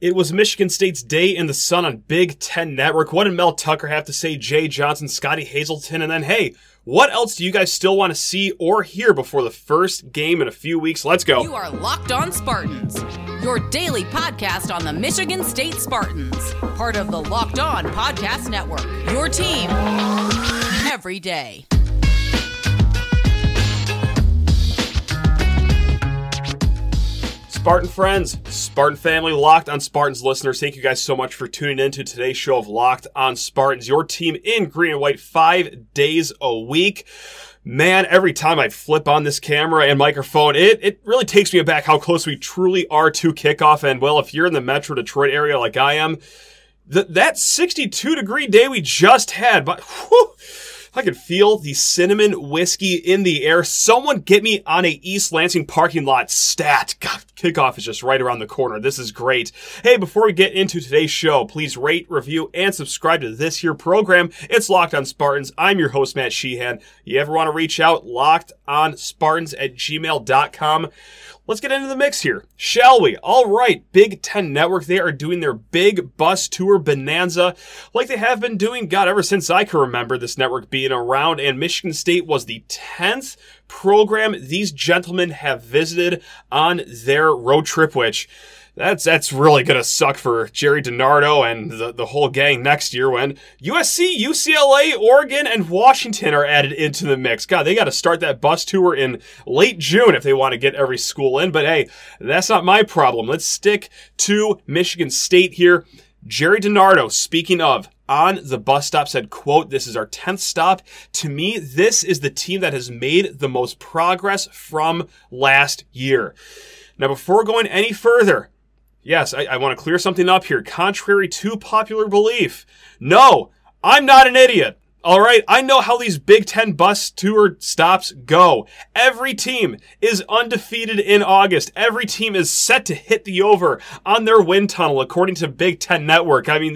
It was Michigan State's Day in the Sun on Big Ten Network. What did Mel Tucker have to say? Jay Johnson, Scottie Hazelton, and then, hey, what else do you guys still want to see or hear before the first game in a few weeks? Let's go. You are Locked On Spartans, your daily podcast on the Michigan State Spartans, part of the Locked On Podcast Network, your team every day. Spartan friends, Spartan family, Locked On Spartans listeners, thank you guys so much for tuning in to today's show of Locked On Spartans, your team in green and white 5 days a week. Man, every time I flip on this camera and microphone, it really takes me aback how close we truly are to kickoff. And, well, if you're in the Metro Detroit area like I am, that 62-degree day we just had, but whew, I could feel the cinnamon whiskey in the air. Someone get me on a East Lansing parking lot stat. God, kickoff is just right around the corner. This is great. Hey, before we get into today's show, please rate, review, and subscribe to this here program. It's Locked On Spartans. I'm your host, Matt Sheehan. You ever want to reach out? LockedOnSpartans@gmail.com. Let's get into the mix here, shall we? All right, Big Ten Network, they are doing their big bus tour bonanza like they have been doing, God, ever since I can remember this network being around, and Michigan State was the 10th program these gentlemen have visited on their road trip, which that's really going to suck for Jerry DiNardo and the whole gang next year when USC, UCLA, Oregon, and Washington are added into the mix. God, they got to start that bus tour in late June if they want to get every school in. But hey, that's not my problem. Let's stick to Michigan State here. Jerry DiNardo, speaking of, on the bus stop said, quote, "This is our 10th stop. To me, this is the team that has made the most progress from last year." Now, before going any further, yes, I want to clear something up here. Contrary to popular belief, no, I'm not an idiot. All right, I know how these Big Ten bus tour stops go. Every team is undefeated in August. Every team is set to hit the over on their wind tunnel, according to Big Ten Network. I mean,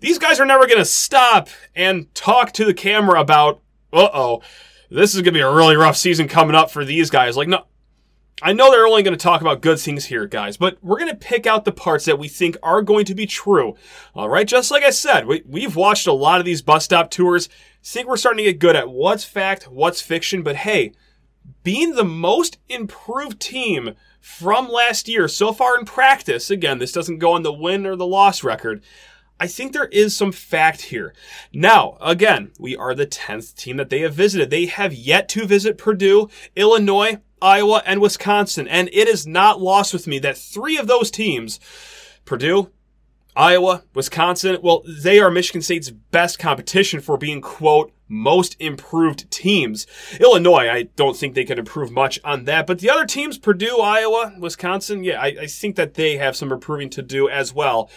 these guys are never going to stop and talk to the camera about, uh-oh, this is going to be a really rough season coming up for these guys. Like, no. I know they're only going to talk about good things here, guys, but we're going to pick out the parts that we think are going to be true. All right, just like I said, we've watched a lot of these bus stop tours. I think we're starting to get good at what's fact, what's fiction, but hey, being the most improved team from last year so far in practice, again, this doesn't go on the win or the loss record, I think there is some fact here. Now, again, we are the 10th team that they have visited. They have yet to visit Purdue, Illinois, Iowa, and Wisconsin, and it is not lost with me that three of those teams, Purdue, Iowa, Wisconsin, well, they are Michigan State's best competition for being, quote, most improved teams. Illinois, I don't think they could improve much on that, but the other teams, Purdue, Iowa, Wisconsin, yeah, I think that they have some improving to do as well.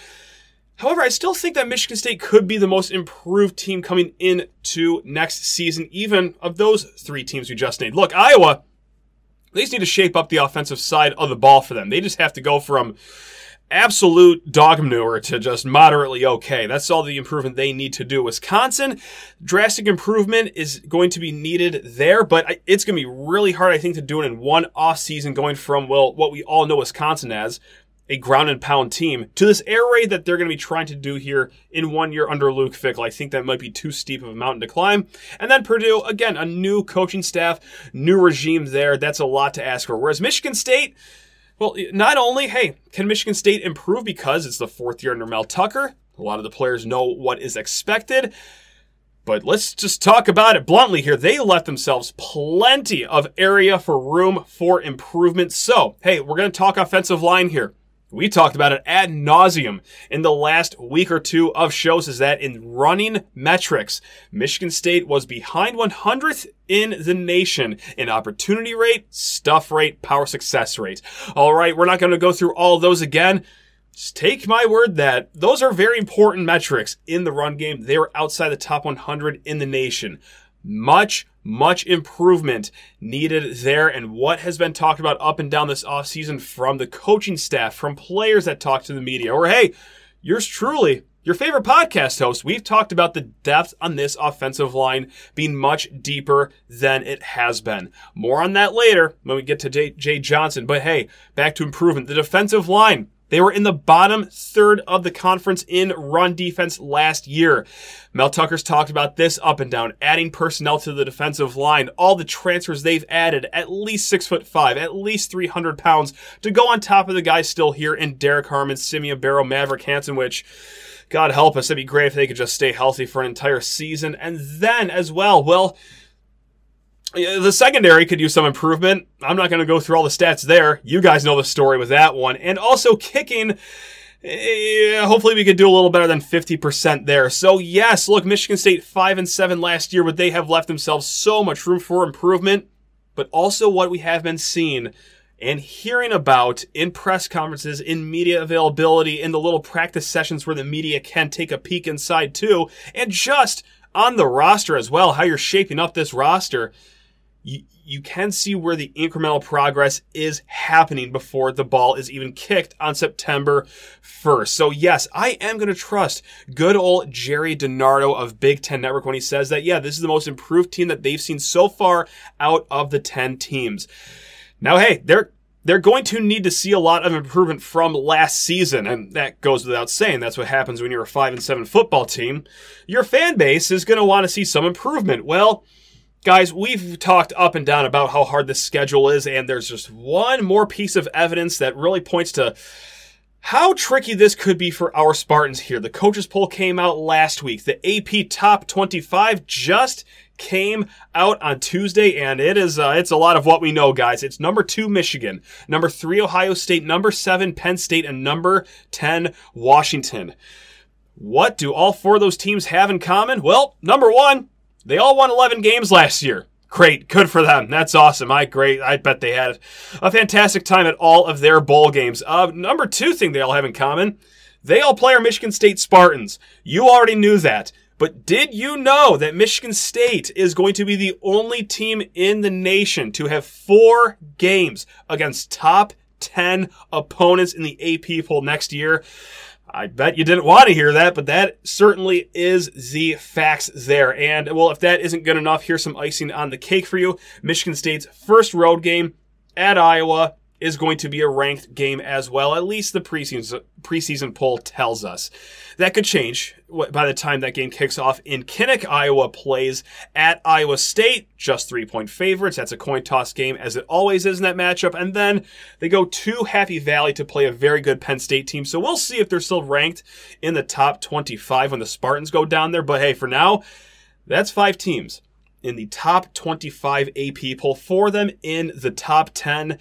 However, I still think that Michigan State could be the most improved team coming into next season, even of those three teams we just named. Look, Iowa, they just need to shape up the offensive side of the ball for them. They just have to go from absolute dog manure to just moderately okay. That's all the improvement they need to do. Wisconsin, drastic improvement is going to be needed there, but it's going to be really hard, I think, to do it in one offseason going from, well, what we all know Wisconsin as, a ground and pound team, to this air raid that they're going to be trying to do here in 1 year under Luke Fickell. I think that might be too steep of a mountain to climb. And then Purdue, again, a new coaching staff, new regime there. That's a lot to ask for. Whereas Michigan State, well, not only, hey, can Michigan State improve because it's the fourth year under Mel Tucker? A lot of the players know what is expected. But let's just talk about it bluntly here. They left themselves plenty of area for room for improvement. So, hey, we're going to talk offensive line here. We talked about it ad nauseum in the last week or two of shows, is that in running metrics, Michigan State was behind 100th in the nation in opportunity rate, stuff rate, power success rate. All right, we're not going to go through all of those again. Just take my word that those are very important metrics in the run game. They were outside the top 100 in the nation. Much improvement needed there, and what has been talked about up and down this offseason from the coaching staff, from players that talk to the media, or hey, yours truly, your favorite podcast host, we've talked about the depth on this offensive line being much deeper than it has been. More on that later when we get to Jay Johnson, but hey, back to improvement. The defensive line, They were in the bottom third of the conference in run defense last year. Mel Tucker's talked about this up and down, adding personnel to the defensive line, all the transfers they've added, at least 6'5", at least 300 pounds to go on top of the guys still here in Derek Harmon, Simeon Barrow, Maverick Hansen, which, God help us, that'd be great if they could just stay healthy for an entire season. And then as well, the secondary could use some improvement. I'm not going to go through all the stats there. You guys know the story with that one. And also kicking, hopefully we could do a little better than 50% there. So yes, look, Michigan State 5-7 last year, but they have left themselves so much room for improvement. But also what we have been seeing and hearing about in press conferences, in media availability, in the little practice sessions where the media can take a peek inside too, and just on the roster as well, how you're shaping up this roster. You can see where the incremental progress is happening before the ball is even kicked on September 1st. So yes, I am going to trust good old Jerry DiNardo of Big Ten Network when he says that, yeah, this is the most improved team that they've seen so far out of the 10 teams. Now, hey, they're going to need to see a lot of improvement from last season, and that goes without saying. That's what happens when you're a 5-7 football team. Your fan base is going to want to see some improvement. Well, guys, we've talked up and down about how hard this schedule is, and there's just one more piece of evidence that really points to how tricky this could be for our Spartans here. The coaches poll came out last week. The AP Top 25 just came out on Tuesday, and it is it's a lot of what we know, guys. It's number 2, Michigan, number 3, Ohio State, number 7, Penn State, and number 10, Washington. What do all four of those teams have in common? Well, number 1, they all won 11 games last year. Great. Good for them. That's awesome. I bet they had a fantastic time at all of their bowl games. Number 2 thing they all have in common, they all play our Michigan State Spartans. You already knew that. But did you know that Michigan State is going to be the only team in the nation to have 4 games against top 10 opponents in the AP poll next year? I bet you didn't want to hear that, but that certainly is the facts there. And, well, if that isn't good enough, here's some icing on the cake for you. Michigan State's first road game at Iowa is going to be a ranked game as well. At least the preseason poll tells us. That could change by the time that game kicks off in Kinnick. Iowa plays at Iowa State, just 3-point favorites. That's a coin toss game, as it always is in that matchup. And then they go to Happy Valley to play a very good Penn State team. So we'll see if they're still ranked in the top 25 when the Spartans go down there. But hey, for now, that's 5 teams in the top 25 AP poll, 4 of them in the top 10.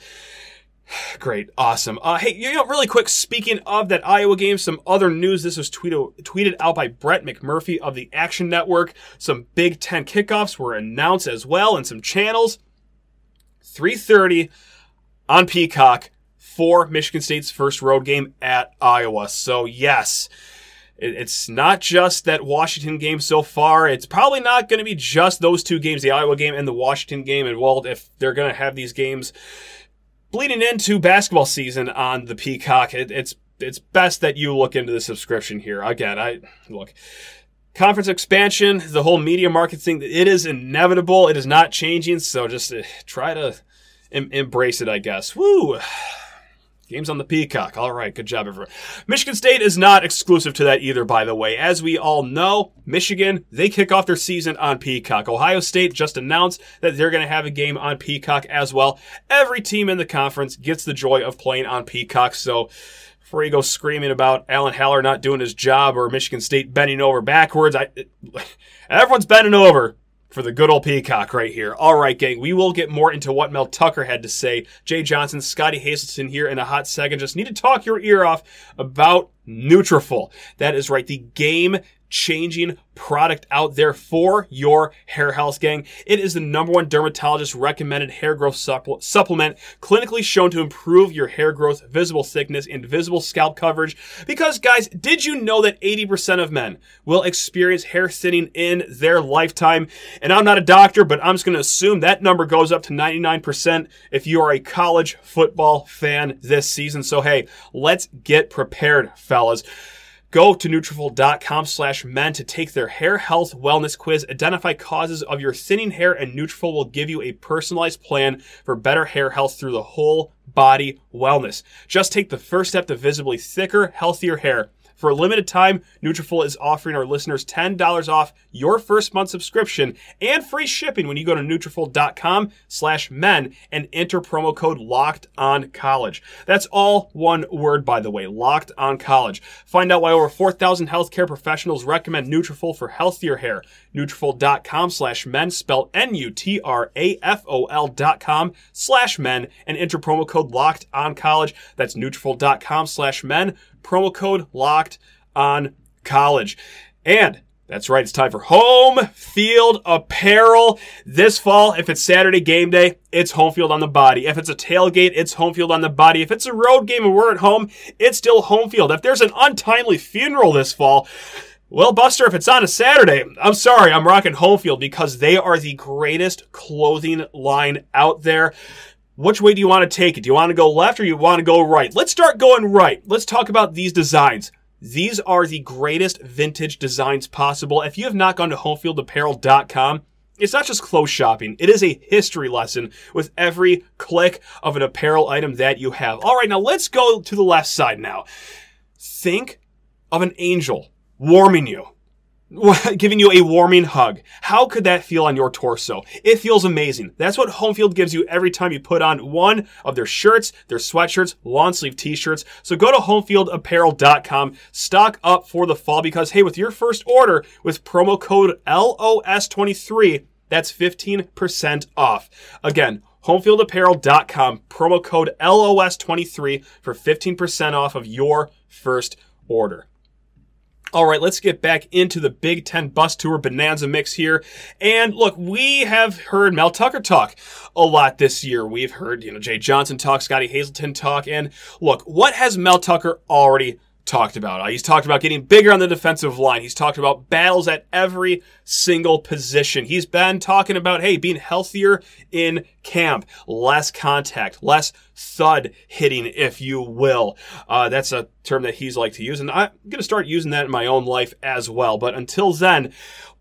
Great. Awesome. Hey, really quick, speaking of that Iowa game, some other news. This was tweeted out by Brett McMurphy of the Action Network. Some Big Ten kickoffs were announced as well, and some channels. 3:30 on Peacock for Michigan State's first road game at Iowa. So, yes. It's not just that Washington game so far. It's probably not going to be just those 2 games, the Iowa game and the Washington game. And, well, if they're going to have these games bleeding into basketball season on the Peacock, it's best that you look into the subscription here. Again, conference expansion, the whole media market thing, it is inevitable. It is not changing, so just try to embrace it, I guess. Woo! Games on the Peacock. All right, good job, everyone. Michigan State is not exclusive to that either, by the way. As we all know, Michigan, they kick off their season on Peacock. Ohio State just announced that they're going to have a game on Peacock as well. Every team in the conference gets the joy of playing on Peacock, so before you go screaming about Alan Haller not doing his job or Michigan State bending over backwards, everyone's bending over for the good old Peacock right here. All right, gang, we will get more into what Mel Tucker had to say. Jay Johnson, Scottie Hazelton here in a hot second. Just need to talk your ear off about Nutrafol. That is right, the game-changing product out there for your hair health, gang. It is the number 1 dermatologist-recommended hair growth supplement, clinically shown to improve your hair growth, visible thickness, and visible scalp coverage. Because, guys, did you know that 80% of men will experience hair thinning in their lifetime? And I'm not a doctor, but I'm just going to assume that number goes up to 99% if you are a college football fan this season. So, hey, let's get prepared, fellas. Go to Nutrafol.com/men to take their hair health wellness quiz. Identify causes of your thinning hair, and Nutrafol will give you a personalized plan for better hair health through the whole body wellness. Just take the first step to visibly thicker, healthier hair. For a limited time, Nutrafol is offering our listeners $10 off your first month subscription and free shipping when you go to Nutrafol.com/men and enter promo code LOCKEDONCollege. That's all one word, by the way, Locked On College. Find out why over 4,000 healthcare professionals recommend Nutrafol for healthier hair. Nutrafol.com/men, spelled Nutrafol.com/men, and enter promo code LOCKEDONCollege. That's Nutrafol.com/men. Promo code Locked On College. And that's right, it's time for Home Field Apparel. This fall, if it's Saturday game day, it's Home Field on the body. If it's a tailgate, it's Home Field on the body. If it's a road game and we're at home, it's still Home Field. If there's an untimely funeral this fall, well, Buster, if it's on a Saturday, I'm sorry, I'm rocking Home Field, because they are the greatest clothing line out there. Which way do you want to take it? Do you want to go left or you want to go right? Let's start going right. Let's talk about these designs. These are the greatest vintage designs possible. If you have not gone to homefieldapparel.com, it's not just clothes shopping. It is a history lesson with every click of an apparel item that you have. All right, now let's go to the left side now. Think of an angel warming you, giving you a warming hug. How could that feel on your torso? It feels amazing. That's what Home Field gives you every time you put on one of their shirts, their sweatshirts, long sleeve t-shirts. So go to homefieldapparel.com, stock up for the fall, because hey, with your first order with promo code LOS23, that's 15% off. Again, homefieldapparel.com, promo code LOS23 for 15% off of your first order. All right, let's get back into the Big Ten Bus Tour Bonanza mix here. And look, we have heard Mel Tucker talk a lot this year. We've heard, Jay Johnson talk, Scottie Hazelton talk. And look, what has Mel Tucker already talked about? He's talked about getting bigger on the defensive line. He's talked about battles at every single position. He's been talking about, being healthier in camp, less contact, less thud hitting, if you will. That's a term that he's liked to use, and I'm going to start using that in my own life as well. But until then,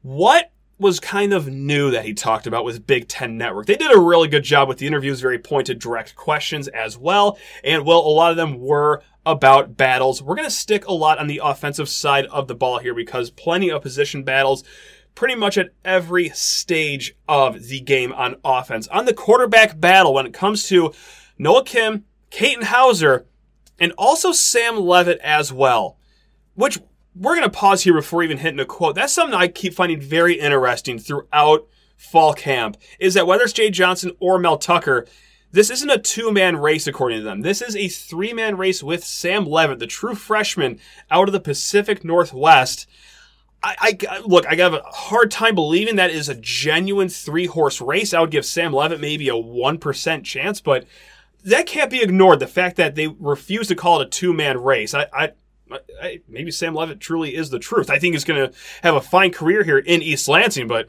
what was kind of new that he talked about with Big Ten Network? They did a really good job with the interviews, very pointed, direct questions as well. And, a lot of them were about battles. We're going to stick a lot on the offensive side of the ball here, because plenty of position battles pretty much at every stage of the game on offense. On the quarterback battle, when it comes to Noah Kim, Katin Houser, and also Sam Leavitt as well, which we're going to pause here before even hitting a quote. That's something I keep finding very interesting throughout fall camp, is that whether it's Jay Johnson or Mel Tucker, this isn't a two-man race, according to them. This is a three-man race with Sam Leavitt, the true freshman out of the Pacific Northwest. I have a hard time believing that is a genuine three-horse race. I would give Sam Leavitt maybe a 1% chance, but that can't be ignored, the fact that they refuse to call it a two-man race. Maybe Sam Leavitt truly is the truth. I think he's going to have a fine career here in East Lansing, but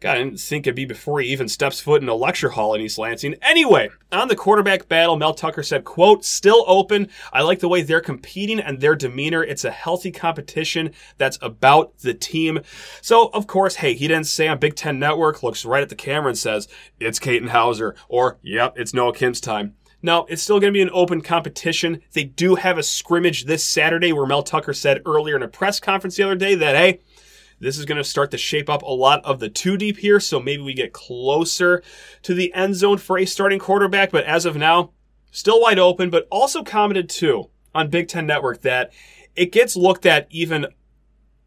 God, I didn't think it'd be before he even steps foot in a lecture hall in East Lansing. Anyway, on the quarterback battle, Mel Tucker said, quote, "Still open. I like the way they're competing and their demeanor. It's a healthy competition that's about the team." So, of course, he didn't say on Big Ten Network, looks right at the camera and says, "It's Katin Houser," or, "Yep, it's Noah Kim's time." No, it's still going to be an open competition. They do have a scrimmage this Saturday, where Mel Tucker said earlier in a press conference the other day that, this is going to start to shape up a lot of the two deep here, so maybe we get closer to the end zone for a starting quarterback. But as of now, still wide open. But also commented, too, on Big Ten Network that it gets looked at even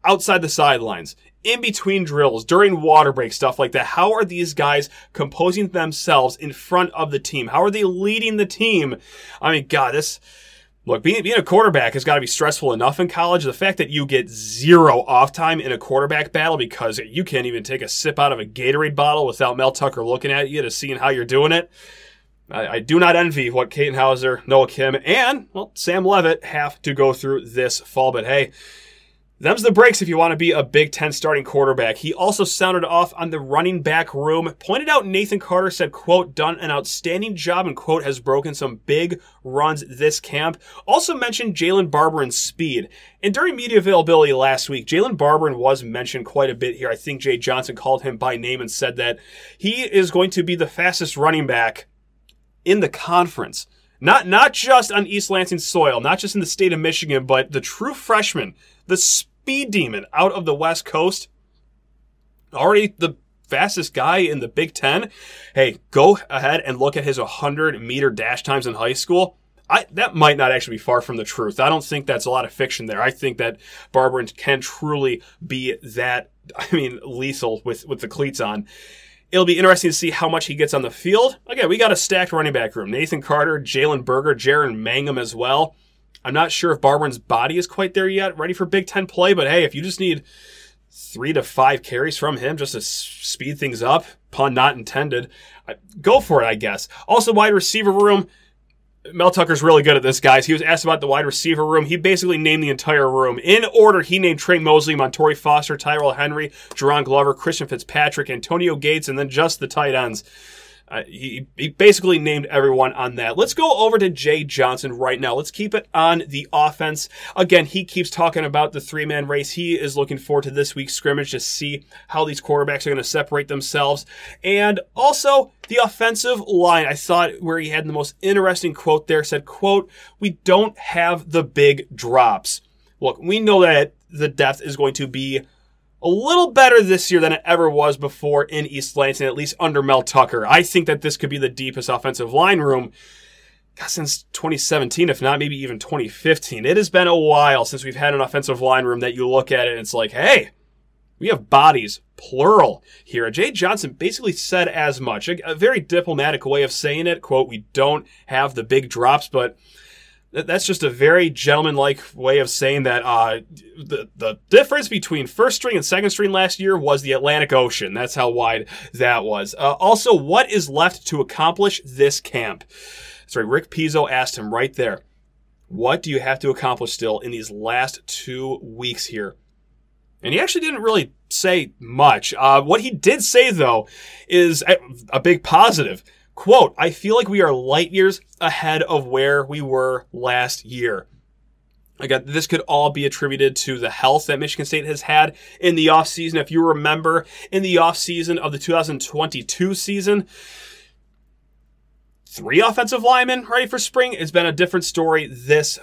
outside the sidelines, in between drills, during water break, stuff like that. How are these guys composing themselves in front of the team? How are they leading the team? I mean, God, this... Look, being a quarterback has got to be stressful enough in college. The fact that you get zero off time in a quarterback battle because you can't even take a sip out of a Gatorade bottle without Mel Tucker looking at you to seeing how you're doing it. I do not envy what Katin Houser, Noah Kim, and Sam Leavitt have to go through this fall. But Them's the breaks if you want to be a Big Ten starting quarterback. He also sounded off on the running back room, pointed out Nathan Carter, said, quote, done an outstanding job, and quote, has broken some big runs this camp. Also mentioned Jalen Barberin's speed. And during media availability last week, Jalen Barberin was mentioned quite a bit here. I think Jay Johnson called him by name and said that he is going to be the fastest running back in the conference. Not just on East Lansing soil, not just in the state of Michigan, but the true freshman, the speed demon out of the West Coast, already the fastest guy in the Big Ten. Hey, go ahead and look at his 100-meter dash times in high school. That might not actually be far from the truth. I don't think that's a lot of fiction there. I think that Barberin can truly be that, lethal with the cleats on. It'll be interesting to see how much he gets on the field. Again, we got a stacked running back room. Nathan Carter, Jalen Berger, Jaron Mangum as well. I'm not sure if Barberin's body is quite there yet, ready for Big Ten play, but hey, if you just need 3 to 5 carries from him just to speed things up, pun not intended, go for it, I guess. Also, wide receiver room, Mel Tucker's really good at this, guys. He was asked about the wide receiver room. He basically named the entire room. In order, he named Trey Mosley, Montori Foster, Tyrell Henry, Jaron Glover, Christian Fitzpatrick, Antonio Gates, and then just the tight ends. He basically named everyone on that. Let's go over to Jay Johnson right now. Let's keep it on the offense. Again, he keeps talking about the three-man race. He is looking forward to this week's scrimmage to see how these quarterbacks are going to separate themselves. And also, the offensive line, I thought where he had the most interesting quote there, said, quote, we don't have the big drops. Look, we know that the depth is going to be a little better this year than it ever was before in East Lansing, at least under Mel Tucker. I think that this could be the deepest offensive line room since 2017, if not maybe even 2015. It has been a while since we've had an offensive line room that you look at it and it's like, hey, we have bodies, plural, here. Jay Johnson basically said as much. A very diplomatic way of saying it, quote, we don't have the big drops, but that's just a very gentleman-like way of saying that the difference between first string and second string last year was the Atlantic Ocean. That's how wide that was. Also, what is left to accomplish this camp? Sorry, Rick Pizzo asked him right there. What do you have to accomplish still in these last 2 weeks here? And he actually didn't really say much. What he did say, though, is a big positive. Quote, I feel like we are light years ahead of where we were last year. Again, this could all be attributed to the health that Michigan State has had in the offseason. If you remember, in the offseason of the 2022 season, 3 offensive linemen ready for spring. It's been a different story this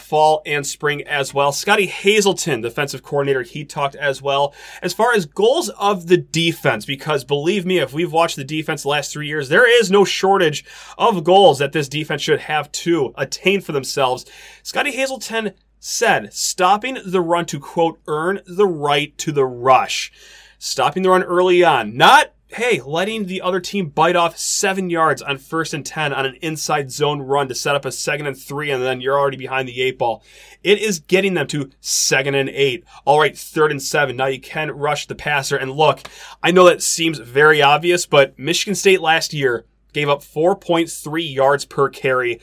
fall and spring as well. Scottie Hazelton, defensive coordinator, he talked as well. As far as goals of the defense, because believe me, if we've watched the defense the last 3 years, there is no shortage of goals that this defense should have to attain for themselves. Scottie Hazelton said, stopping the run to, quote, earn the right to the rush. Stopping the run early on, not hey, letting the other team bite off 7 yards on 1st and 10 on an inside zone run to set up a 2nd and 3, and then you're already behind the 8 ball. It is getting them to 2nd and 8. All right, 3rd and 7. Now you can rush the passer. And look, I know that seems very obvious, but Michigan State last year gave up 4.3 yards per carry.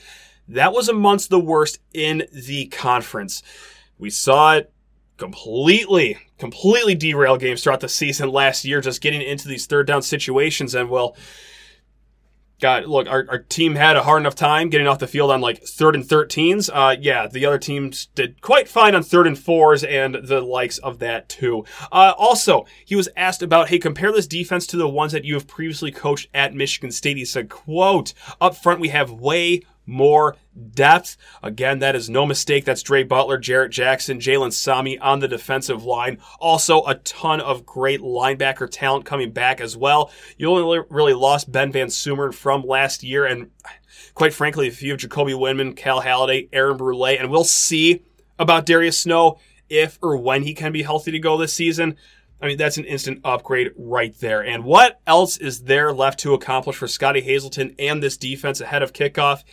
That was amongst the worst in the conference. We saw it completely derail games throughout the season last year, just getting into these third down situations. And, well, God, look, our team had a hard enough time getting off the field on, 3rd and 13s. The other teams did quite fine on 3rd and 4s and the likes of that, too. Also, he was asked about, hey, compare this defense to the ones that you have previously coached at Michigan State. He said, quote, up front we have way more depth. Again, that is no mistake. That's Dre Butler, Jarrett Jackson, Jalen Sami on the defensive line. Also, a ton of great linebacker talent coming back as well. You only really lost Ben Van Sumeren from last year, and quite frankly, a few of Jacoby Windman, Cal Halliday, Aaron Brule, and we'll see about Darius Snow if or when he can be healthy to go this season. That's an instant upgrade right there. And what else is there left to accomplish for Scottie Hazelton and this defense ahead of kickoff?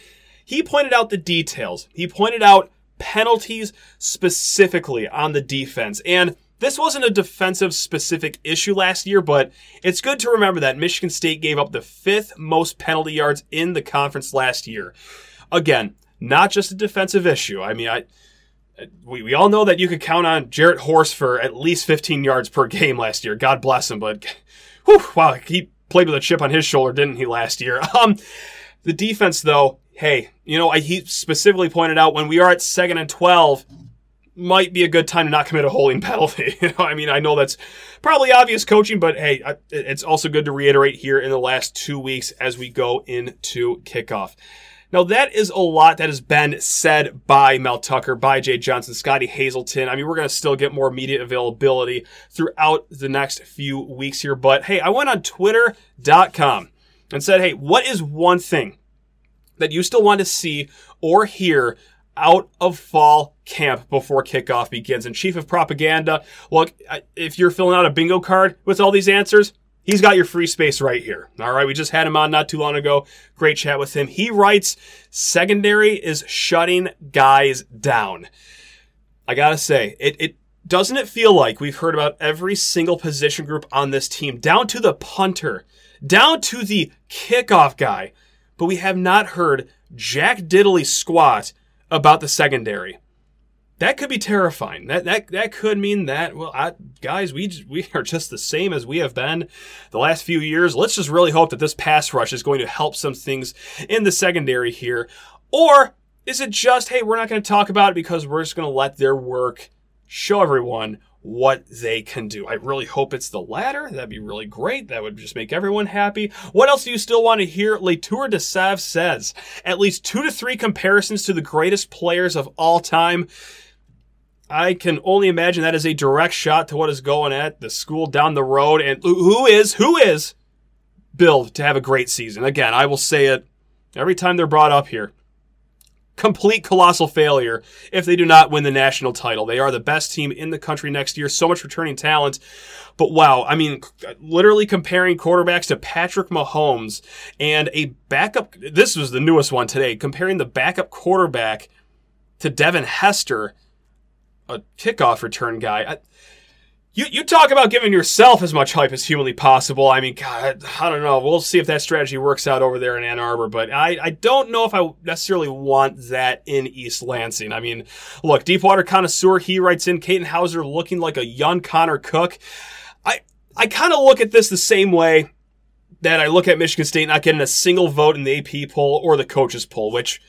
He pointed out the details. He pointed out penalties specifically on the defense. And this wasn't a defensive-specific issue last year, but it's good to remember that Michigan State gave up the 5th most penalty yards in the conference last year. Again, not just a defensive issue. we all know that you could count on Jarrett Horse for at least 15 yards per game last year. God bless him, but whew, wow, he played with a chip on his shoulder, didn't he, last year? The defense, though, hey, you know, he specifically pointed out when we are at 2nd and 12, might be a good time to not commit a holding penalty. You know, I mean, I know that's probably obvious coaching, but hey, it's also good to reiterate here in the last 2 weeks as we go into kickoff. Now, that is a lot that has been said by Mel Tucker, by Jay Johnson, Scottie Hazelton. I mean, we're going to still get more media availability throughout the next few weeks here. But hey, I went on Twitter.com and said, hey, what is one thing that you still want to see or hear out of fall camp before kickoff begins? And Chief of Propaganda, look, if you're filling out a bingo card with all these answers, he's got your free space right here. All right, we just had him on not too long ago. Great chat with him. He writes, secondary is shutting guys down. I gotta say, it doesn't it feel like we've heard about every single position group on this team, down to the punter, down to the kickoff guy, but we have not heard jack diddly squat about the secondary. That could be terrifying. That could mean that, well, guys, we are just the same as we have been the last few years. Let's just really hope that this pass rush is going to help some things in the secondary here. Or is it just, hey, we're not going to talk about it because we're just going to let their work show everyone what they can do? I really hope it's the latter. That'd be really great. That would just make everyone happy. What else do you still want to hear? Latour DeSav says, at least 2 to 3 comparisons to the greatest players of all time. I can only imagine that is a direct shot to what is going at the school down the road. And who is billed to have a great season? Again, I will say it every time they're brought up here. Complete colossal failure if they do not win the national title. They are the best team in the country next year. So much returning talent. But wow, I mean, literally comparing quarterbacks to Patrick Mahomes and a backup. This was the newest one today. Comparing the backup quarterback to Devin Hester, a kickoff return guy. You talk about giving yourself as much hype as humanly possible. I mean, God, I don't know. We'll see if that strategy works out over there in Ann Arbor, but I don't know if I necessarily want that in East Lansing. I mean, look, Deepwater Connoisseur, he writes in, Katin Houser looking like a young Connor Cook. I kind of look at this the same way that I look at Michigan State not getting a single vote in the AP poll or the coaches poll, which,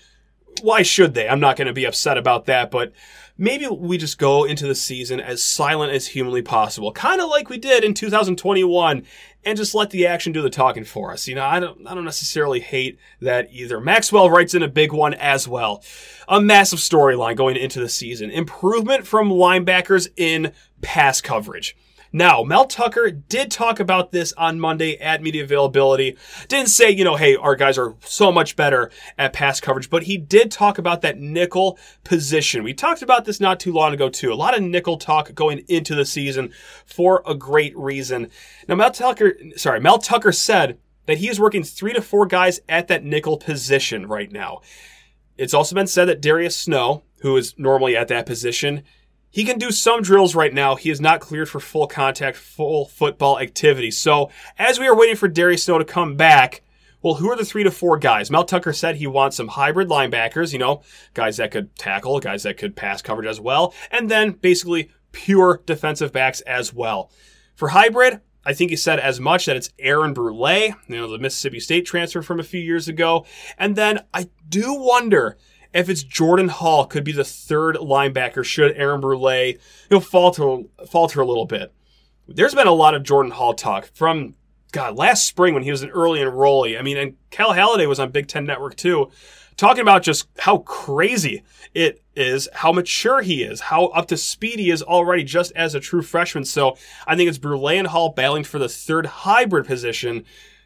why should they? I'm not going to be upset about that, but maybe we just go into the season as silent as humanly possible, kind of like we did in 2021, and just let the action do the talking for us. You know, I don't necessarily hate that either. Maxwell writes in a big one as well. A massive storyline going into the season. Improvement from linebackers in pass coverage. Now, Mel Tucker did talk about this on Monday at media availability. Didn't say, you know, hey, our guys are so much better at pass coverage, but he did talk about that nickel position. We talked about this not too long ago, too. A lot of nickel talk going into the season for a great reason. Now, Mel Tucker said that he is working 3 to 4 guys at that nickel position right now. It's also been said that Darius Snow, who is normally at that position, he can do some drills right now. He is not cleared for full contact, full football activity. So as we are waiting for Darius Snow to come back, well, who are the 3 to 4 guys? Mel Tucker said he wants some hybrid linebackers, you know, guys that could tackle, guys that could pass coverage as well, and then basically pure defensive backs as well. For hybrid, I think he said as much that it's Aaron Brule, you know, the Mississippi State transfer from a few years ago. And then I do wonder if it's Jordan Hall could be the third linebacker should Aaron Brule, you know, falter a little bit. There's been a lot of Jordan Hall talk from, God, last spring when he was an early enrollee. I mean, and Cal Halliday was on Big Ten Network too, talking about just how crazy it is, how mature he is, how up to speed he is already just as a true freshman. So I think it's Brule and Hall battling for the third hybrid position.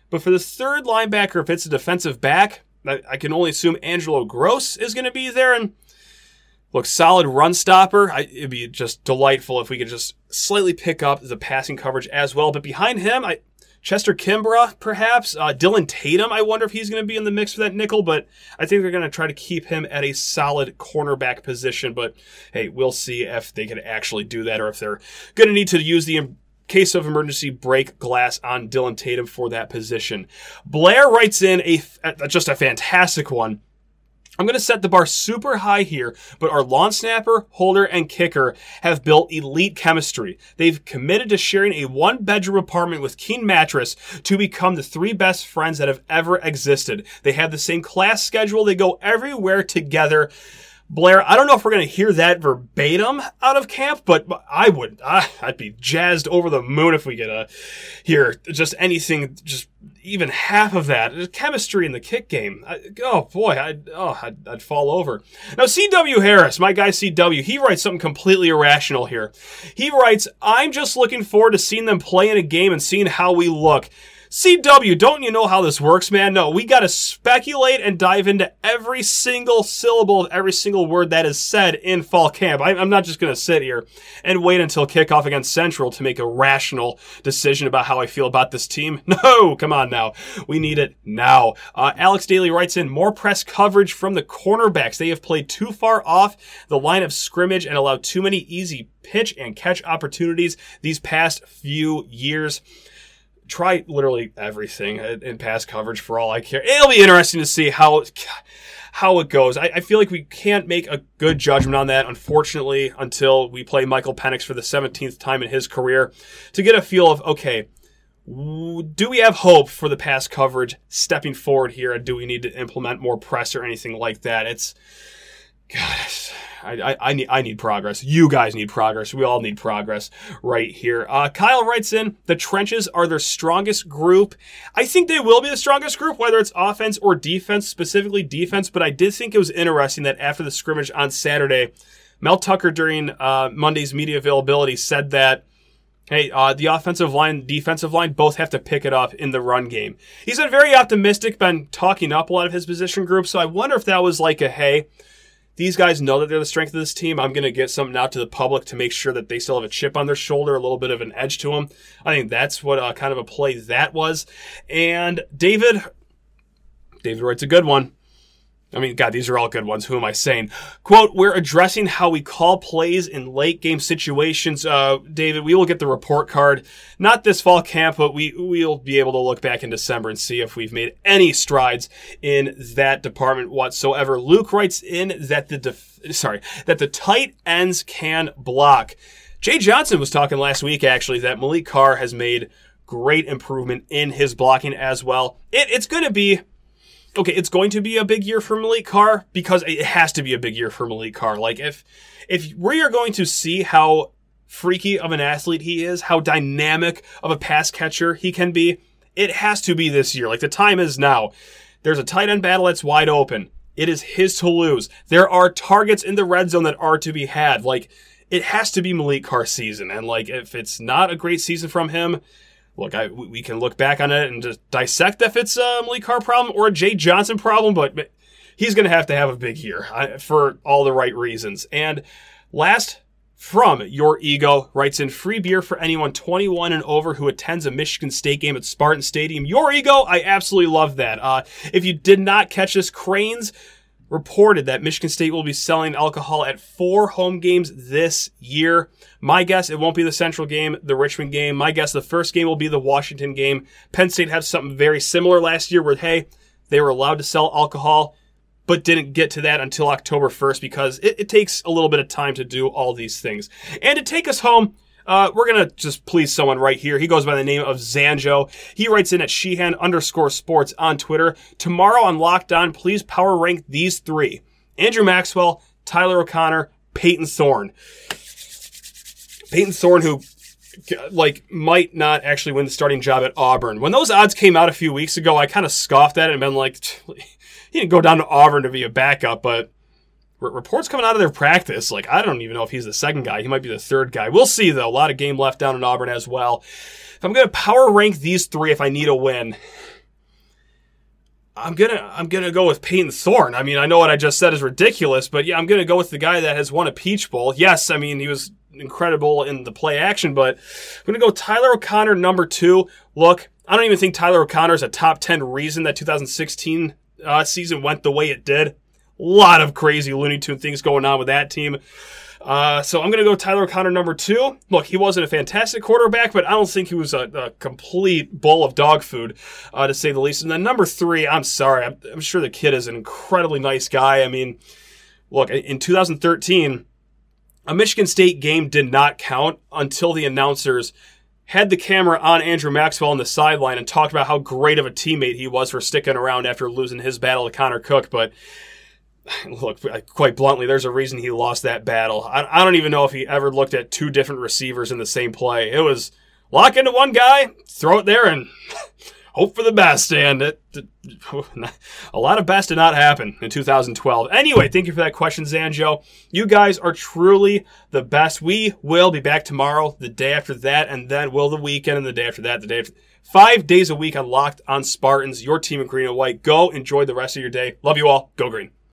But for the third linebacker, if it's a defensive back, I can only assume Angelo Gross is going to be there. And look, solid run stopper. It'd be just delightful if we could just slightly pick up the passing coverage as well. But behind him, Chester Kimbrough, perhaps. Dylan Tatum, I wonder if he's going to be in the mix for that nickel. But I think they're going to try to keep him at a solid cornerback position. But, hey, we'll see if they can actually do that or if they're going to need to use the case of emergency break glass on Dylan Tatum for that position. Blair writes in just a fantastic one I'm going to set the bar super high here, but our lawn snapper, holder, and kicker have built elite chemistry. They've committed to sharing a one-bedroom apartment with Keen Mattress to become the three best friends that have ever existed. They have the same class schedule. They go everywhere together. Blair, I don't know if we're going to hear that verbatim out of camp, but I'd be jazzed over the moon if we could hear just anything, just even half of that. Chemistry in the kick game. I'd fall over. Now, C.W. Harris, my guy C.W., he writes something completely irrational here. He writes, I'm just looking forward to seeing them play in a game and seeing how we look. CW, don't you know how this works, man? No, we got to speculate and dive into every single syllable of every single word that is said in fall camp. I'm not just going to sit here and wait until kickoff against Central to make a rational decision about how I feel about this team. No, come on now. We need it now. Alex Daly writes in, more press coverage from the cornerbacks. They have played too far off the line of scrimmage and allowed too many easy pitch and catch opportunities these past few years. Try literally everything in pass coverage for all I care. It'll be interesting to see how it goes. I feel like we can't make a good judgment on that, unfortunately, until we play Michael Penix for the 17th time in his career to get a feel of, okay, do we have hope for the pass coverage stepping forward here? Do we need to implement more press or anything like that? It's, gosh, I need progress. You guys need progress. We all need progress right here. Kyle writes in, the trenches are their strongest group. I think they will be the strongest group, whether it's offense or defense, specifically defense. But I did think it was interesting that after the scrimmage on Saturday, Mel Tucker during Monday's media availability said that, hey, the offensive line, defensive line, both have to pick it up in the run game. He's been very optimistic, been talking up a lot of his position groups. So I wonder if that was like a, hey, these guys know that they're the strength of this team. I'm going to get something out to the public to make sure that they still have a chip on their shoulder, a little bit of an edge to them. I think that's what kind of a play that was. And David writes a good one. I mean, God, these are all good ones. Who am I saying? Quote, we're addressing how we call plays in late game situations. David, we will get the report card. Not this fall camp, but we'll be able to look back in December and see if we've made any strides in that department whatsoever. Luke writes in that the tight ends can block. Jay Johnson was talking last week, actually, that Malik Carr has made great improvement in his blocking as well. It's going to be a big year for Malik Carr because it has to be a big year for Malik Carr. Like, if we are going to see how freaky of an athlete he is, how dynamic of a pass catcher he can be, it has to be this year. Like, the time is now. There's a tight end battle that's wide open. It is his to lose. There are targets in the red zone that are to be had. Like, it has to be Malik Carr's season. And, like, if it's not a great season from him, look, we can look back on it and just dissect if it's a Malik Carr problem or a Jay Johnson problem, but he's going to have a big year for all the right reasons. And last, from Your Ego, writes in, free beer for anyone 21 and over who attends a Michigan State game at Spartan Stadium. Your Ego, I absolutely love that. If you did not catch this, Cranes reported that Michigan State will be selling alcohol at 4 home games this year. My guess, it won't be the Central game, the Richmond game. My guess, the first game will be the Washington game. Penn State had something very similar last year where, hey, they were allowed to sell alcohol, but didn't get to that until October 1st because it takes a little bit of time to do all these things. And to take us home, we're going to just please someone right here. He goes by the name of Zanjo. He writes in at Sheehan_sports on Twitter. Tomorrow on Locked On, please power rank these 3. Andrew Maxwell, Tyler O'Connor, Peyton Thorne. Peyton Thorne, who might not actually win the starting job at Auburn. When those odds came out a few weeks ago, I kind of scoffed at it and been like, he didn't go down to Auburn to be a backup, but reports coming out of their practice, like, I don't even know if he's the second guy. He might be the third guy. We'll see, though. A lot of game left down in Auburn as well. If I'm going to power rank these 3 if I need a win, I'm gonna go with Peyton Thorne. I mean, I know what I just said is ridiculous, but yeah, I'm going to go with the guy that has won a Peach Bowl. Yes, I mean, he was incredible in the play action, but I'm going to go Tyler O'Connor number 2. Look, I don't even think Tyler O'Connor is a top 10 reason that 2016 season went the way it did. A lot of crazy Looney Tune things going on with that team. So I'm going to go Tyler O'Connor number 2. Look, he wasn't a fantastic quarterback, but I don't think he was a complete bowl of dog food, to say the least. And then number 3, I'm sorry. I'm sure the kid is an incredibly nice guy. I mean, look, in 2013, a Michigan State game did not count until the announcers had the camera on Andrew Maxwell on the sideline and talked about how great of a teammate he was for sticking around after losing his battle to Connor Cook. But look, quite bluntly, there's a reason he lost that battle. I don't even know if he ever looked at 2 different receivers in the same play. It was lock into one guy, throw it there, and hope for the best. And a lot of best did not happen in 2012. Anyway, thank you for that question, Zanjo. You guys are truly the best. We will be back tomorrow, the day after that, and then will the weekend, and the day after that, the day after. 5 days a week on Locked on Spartans, your team in green and white. Go enjoy the rest of your day. Love you all. Go green.